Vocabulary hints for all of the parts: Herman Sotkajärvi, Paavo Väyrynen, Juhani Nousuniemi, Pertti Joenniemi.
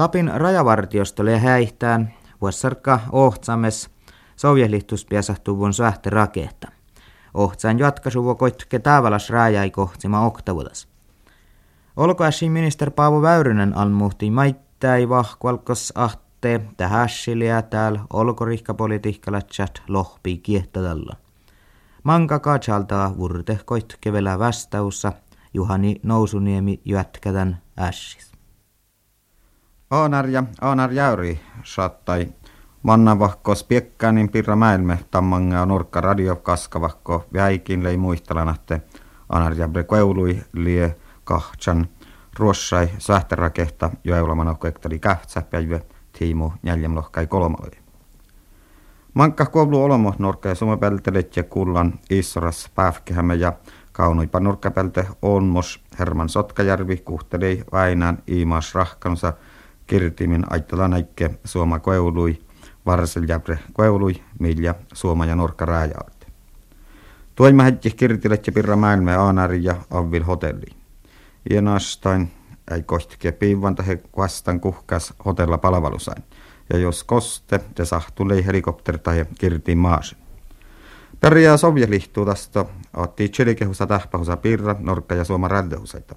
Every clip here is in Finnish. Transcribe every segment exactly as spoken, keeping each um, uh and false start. Lapin rajavartiostolle häihtään vuosarka ohtsames sovjehlistuspiasahtuvuun sähti rakehta. Ohtsain jatkasuvo koitke täävälas rajai kohtima oktavutas. Olkoäsi minister Paavo Väyrynen almuhti maittai vahkualkos ahte tähässiliä täällä olkorihkapolitiikkalla chat lohpii kiehtotalla. Manka katsaltaa vurte koitke velä vastaussa Juhani Nousuniemi jätkätän ässis. Oonar ja oonar jäyri saattai. Mannavahkos piekkänin pirra mäelme tammanga nurkka radio kaskavahko väikin lei muistalanahte anarjabre kveului lie kahtsan ruossai sähtärakehta joeulamanohko ektali kähtsä päivä tiimu neljäm lohkai kolmaloi. Mankka kovlu olomo nurkka ja sumapälteletje kullan issoras päivkehämme ja kaunuipa nurkkapälte onmos Herman Sotkajärvi kuhtelei väinään iimaas rahkansa kirtimin aittala näikke suoma kveului varseljäpre koului, milja, suoma ja norkka rääjäät. Tuoima hetki kirtiletje pirra maailme aanari ja avvil hotelli. Ienastain ei kohtike piivanta he vastan kuhkas hotella palvelusain. Ja jos koste, te sahtulei helikopter tai kirtiin maasin. Pärjää sovjelihtuu tästä, otti tselikehusa tähpähusa pirra, norkka ja suoma räldehusaita.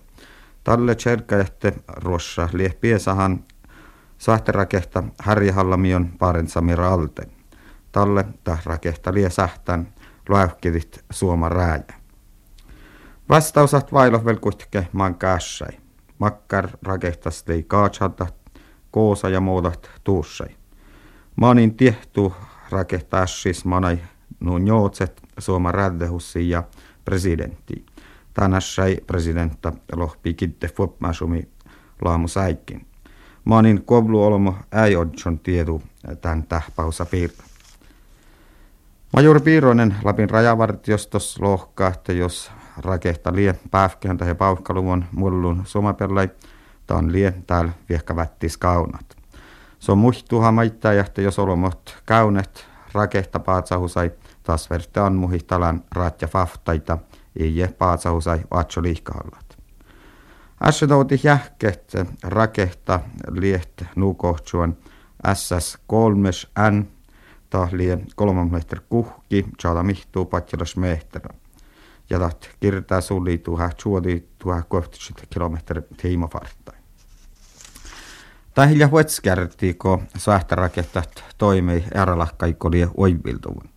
Talle tselkäjähte ruossa liehpiesahan, sähtärakehta härjähallamion parentsamira alten. Talle tährakehta lie sähtän luähkivit suoma rääjä. Vastausat vailo velkuitke manka ässäi. Makkar rakehtas lei kaatsalta koosa ja muudat tuussai. Maanin tiehtuu rakehta ässis manai nuun jootset suoma räddehussi ja presidentti. Tän ässäi presidentta lohpii kitte fuopmasumi laamusäikin. Maanin kovlu olmo ei odson tiedu tämän tähpäusa piirron. Majuri Piironen Lapin rajavartiostos lohkaa, että jos rakehta lie päivkään tai pauhkaluvon mullun suomapellai, tämän lie täällä viehkävättis kaunat. Se on muhtuha maittaa, että jos olomot käynet rakehta paatsahusai, taas verte on muhihtalan raatja faftaita, ei paatsahusai vaatso liikkahallat. Äsötouti jähket rakehta lieht nuukohtsuon äs äs kolme än tahlien kolmamehter kuhki tjala mihtuu patjalas mehterä. Ja taht kirtaa suliituu häht suoli tuhakohtiset kilometri tiimofarttain. Tähillä huetskärtii, kun sähtärakehtat toimii erälahkaikolie oiviltuvun.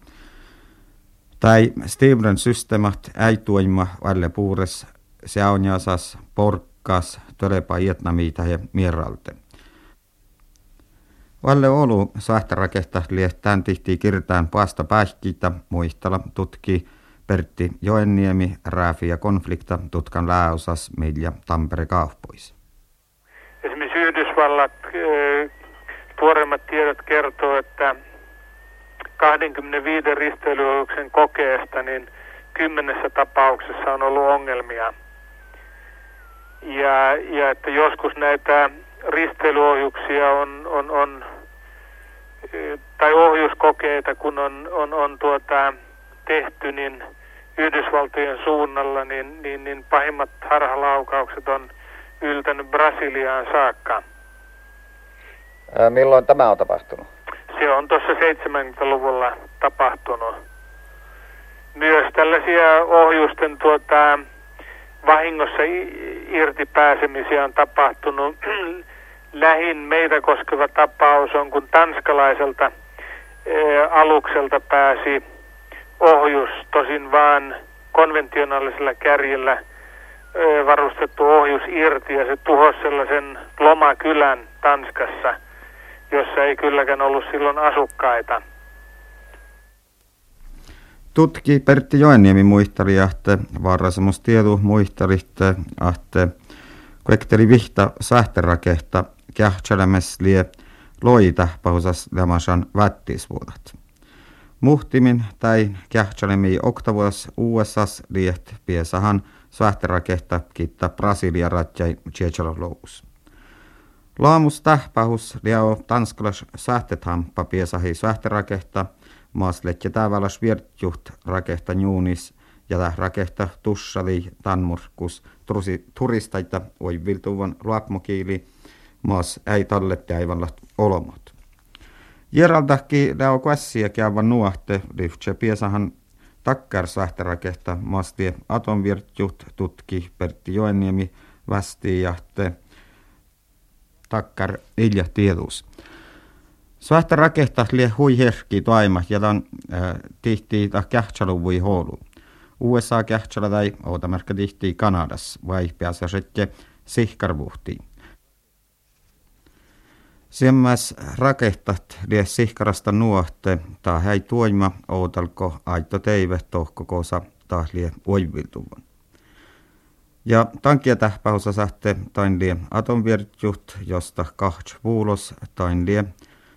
Tai Steven systeemat ei tuima alle puures seaunjaasas porkki. Kas todella ietnamiita ja mieralta. Valle olu sähtärakehta liehtään tihtii kirtaan paasta päihkiitä muistalla tutki Pertti Joenniemi rääfi ja konflikta tutkan lääosas meillä Tampere kauppois. Esimerkiksi Yhdysvallat tuoreimmat tiedot kertoo, että kaksikymmentäviisi risteilyaluksen kokeesta niin kymmenessä tapauksessa on ollut ongelmia. Ja, ja että joskus näitä risteilyohjuksia on, on, on tai ohjuskokeita kun on, on, on tuota tehty niin Yhdysvaltojen suunnalla niin, niin, niin pahimmat harhalaukaukset on yltänyt Brasiliaan saakka. Ää, milloin tämä on tapahtunut? Se on tuossa seitsemänkymmentäluvulla tapahtunut. Myös tällaisia ohjusten tuota vahingossa irti pääsemisiä on tapahtunut. Lähin meitä koskeva tapaus on, kun tanskalaiselta alukselta pääsi ohjus, tosin vaan konventionaalisella kärjellä varustettu ohjus irti, ja se tuhosi sellaisen lomakylän Tanskassa, jossa ei kylläkään ollut silloin asukkaita. Tutki Pertti Joenniemi muisteli, että varrasemustiedu muistelitte, että kuekteli vihta sähtärakehta kähtsälämäs lie loita pausas lämasan vättisvuodat. Muhtimin tai kähtsälämi oktavuos U S A:s liet piesahan sähtärakehta kiitta Brasilia ratjai Tsechalovous. Laamus tähpähus liao tanskalas sähtethampa piesahi sähtärakehta. Maasletja täävälas viertjuht rakehta juunis ja rakehta tussali tanmurkus turistaita oiviltuvan luapmokiili maas ei tallettajalla olemat. Jeraltahki läukoi ässiä käyvän nuohte, lyhtsä piesahan takkar sähtärakehta maastie atomvirtjut tutki Pertti Joenniemi västi jahte takkar ilja tiedus. Sähtärakehta lie hui herki toima jalan äh, tihti ta kähtsaluvui houlu. U S A kähtsala tai ootamerkka tihti Kanadas vai pääsä sitten sihkarvuhtiin. Semmäs rakehtat lie sihkarasta nuohte, ta hei tuoima outalko aitto teive tohkokosa taas lie oiviltuvan. Ja tankia tähpähosä sähte tain lie atomvirtjut, josta kahts vuulos tain lie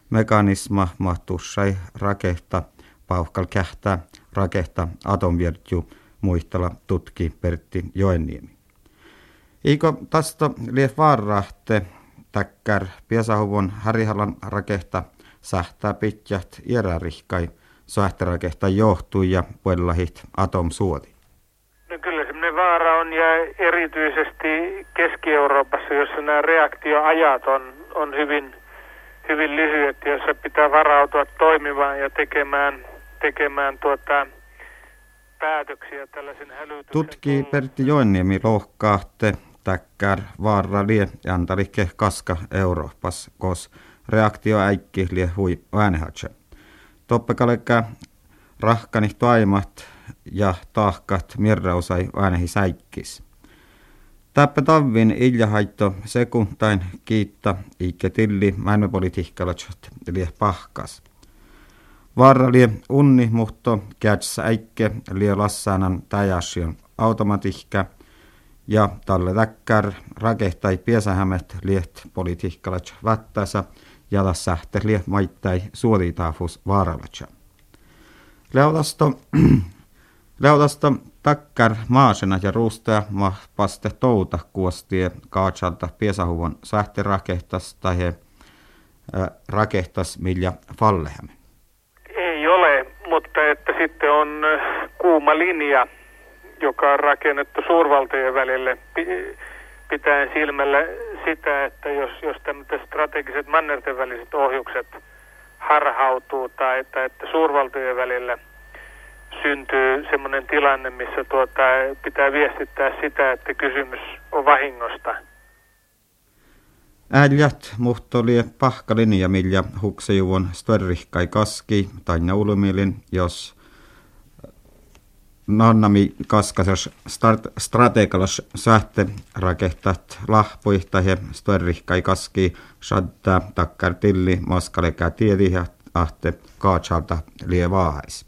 mekanisma mahtussai rakehta pauhkal kähtää rakehta atomvirtju muistella tutki Pertti Joenniemi. Eikö tästä lie varrahte? Täkkär piesahuvon Härihalan rakehta sähtää pitjät järärihkai sähtärakehta johtui ja puolahit atomsuoti. No kyllä semmoinen vaara on ja erityisesti Keski-Euroopassa, jossa nämä reaktioajat on, on hyvin, hyvin lyhyet, jossa pitää varautua toimimaan ja tekemään, tekemään tuota päätöksiä tällaisen hälytyksen. Tutkii Pertti Joenniemi lohkaatte. Täkkär vaara lie antarike kaska Euroopas, kos reaktio äikki lie hui äänehatse. Toppekalekkä rahkani toimat ja tahkat mirrausai äänehi säikkis. Täppä tavvin iljahaitto sekuntain kiitta ikke tilli maailmapolitiikkalatsot lie pahkas. Vaara lie unni muhto kätsä äikke lie lassaanan tajasjon automatihkä. Ja tälle täkkär rakehtai piesähämet liet politiikkalat vättäsä ja taas sähte liet maittai suoritaafus vaaralatsa. Leudasto, leudasto täkkär maasena ja ruustea ma paste touta kuostie kaatsalta piesähuvon sähte rakehtas tai he, ä, rakehtas millä fallehäme. Ei ole, mutta että sitten on kuuma linja, joka on rakennettu suurvaltojen välille, pitäen silmällä sitä, että jos, jos tämmöiset strategiset mannerten väliset ohjukset harhautuu tai että, että suurvaltojen välillä syntyy semmoinen tilanne, missä tuota, pitää viestittää sitä, että kysymys on vahingosta. Äljät muhtolie pahkalinja, millä huksejuvon störrihkai kaski tai naulumielin, jos Nannami kaskasas strategalas sähte rakehtat lahpuihta he störrihkai kaski saattaa takkar tilli maskalekä tiedihä ahte kaatsalta lie vaahais.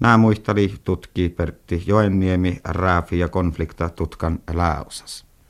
Nää muistali tutkii Pertti Joenniemi, rääfi ja konflikta tutkan lääosas.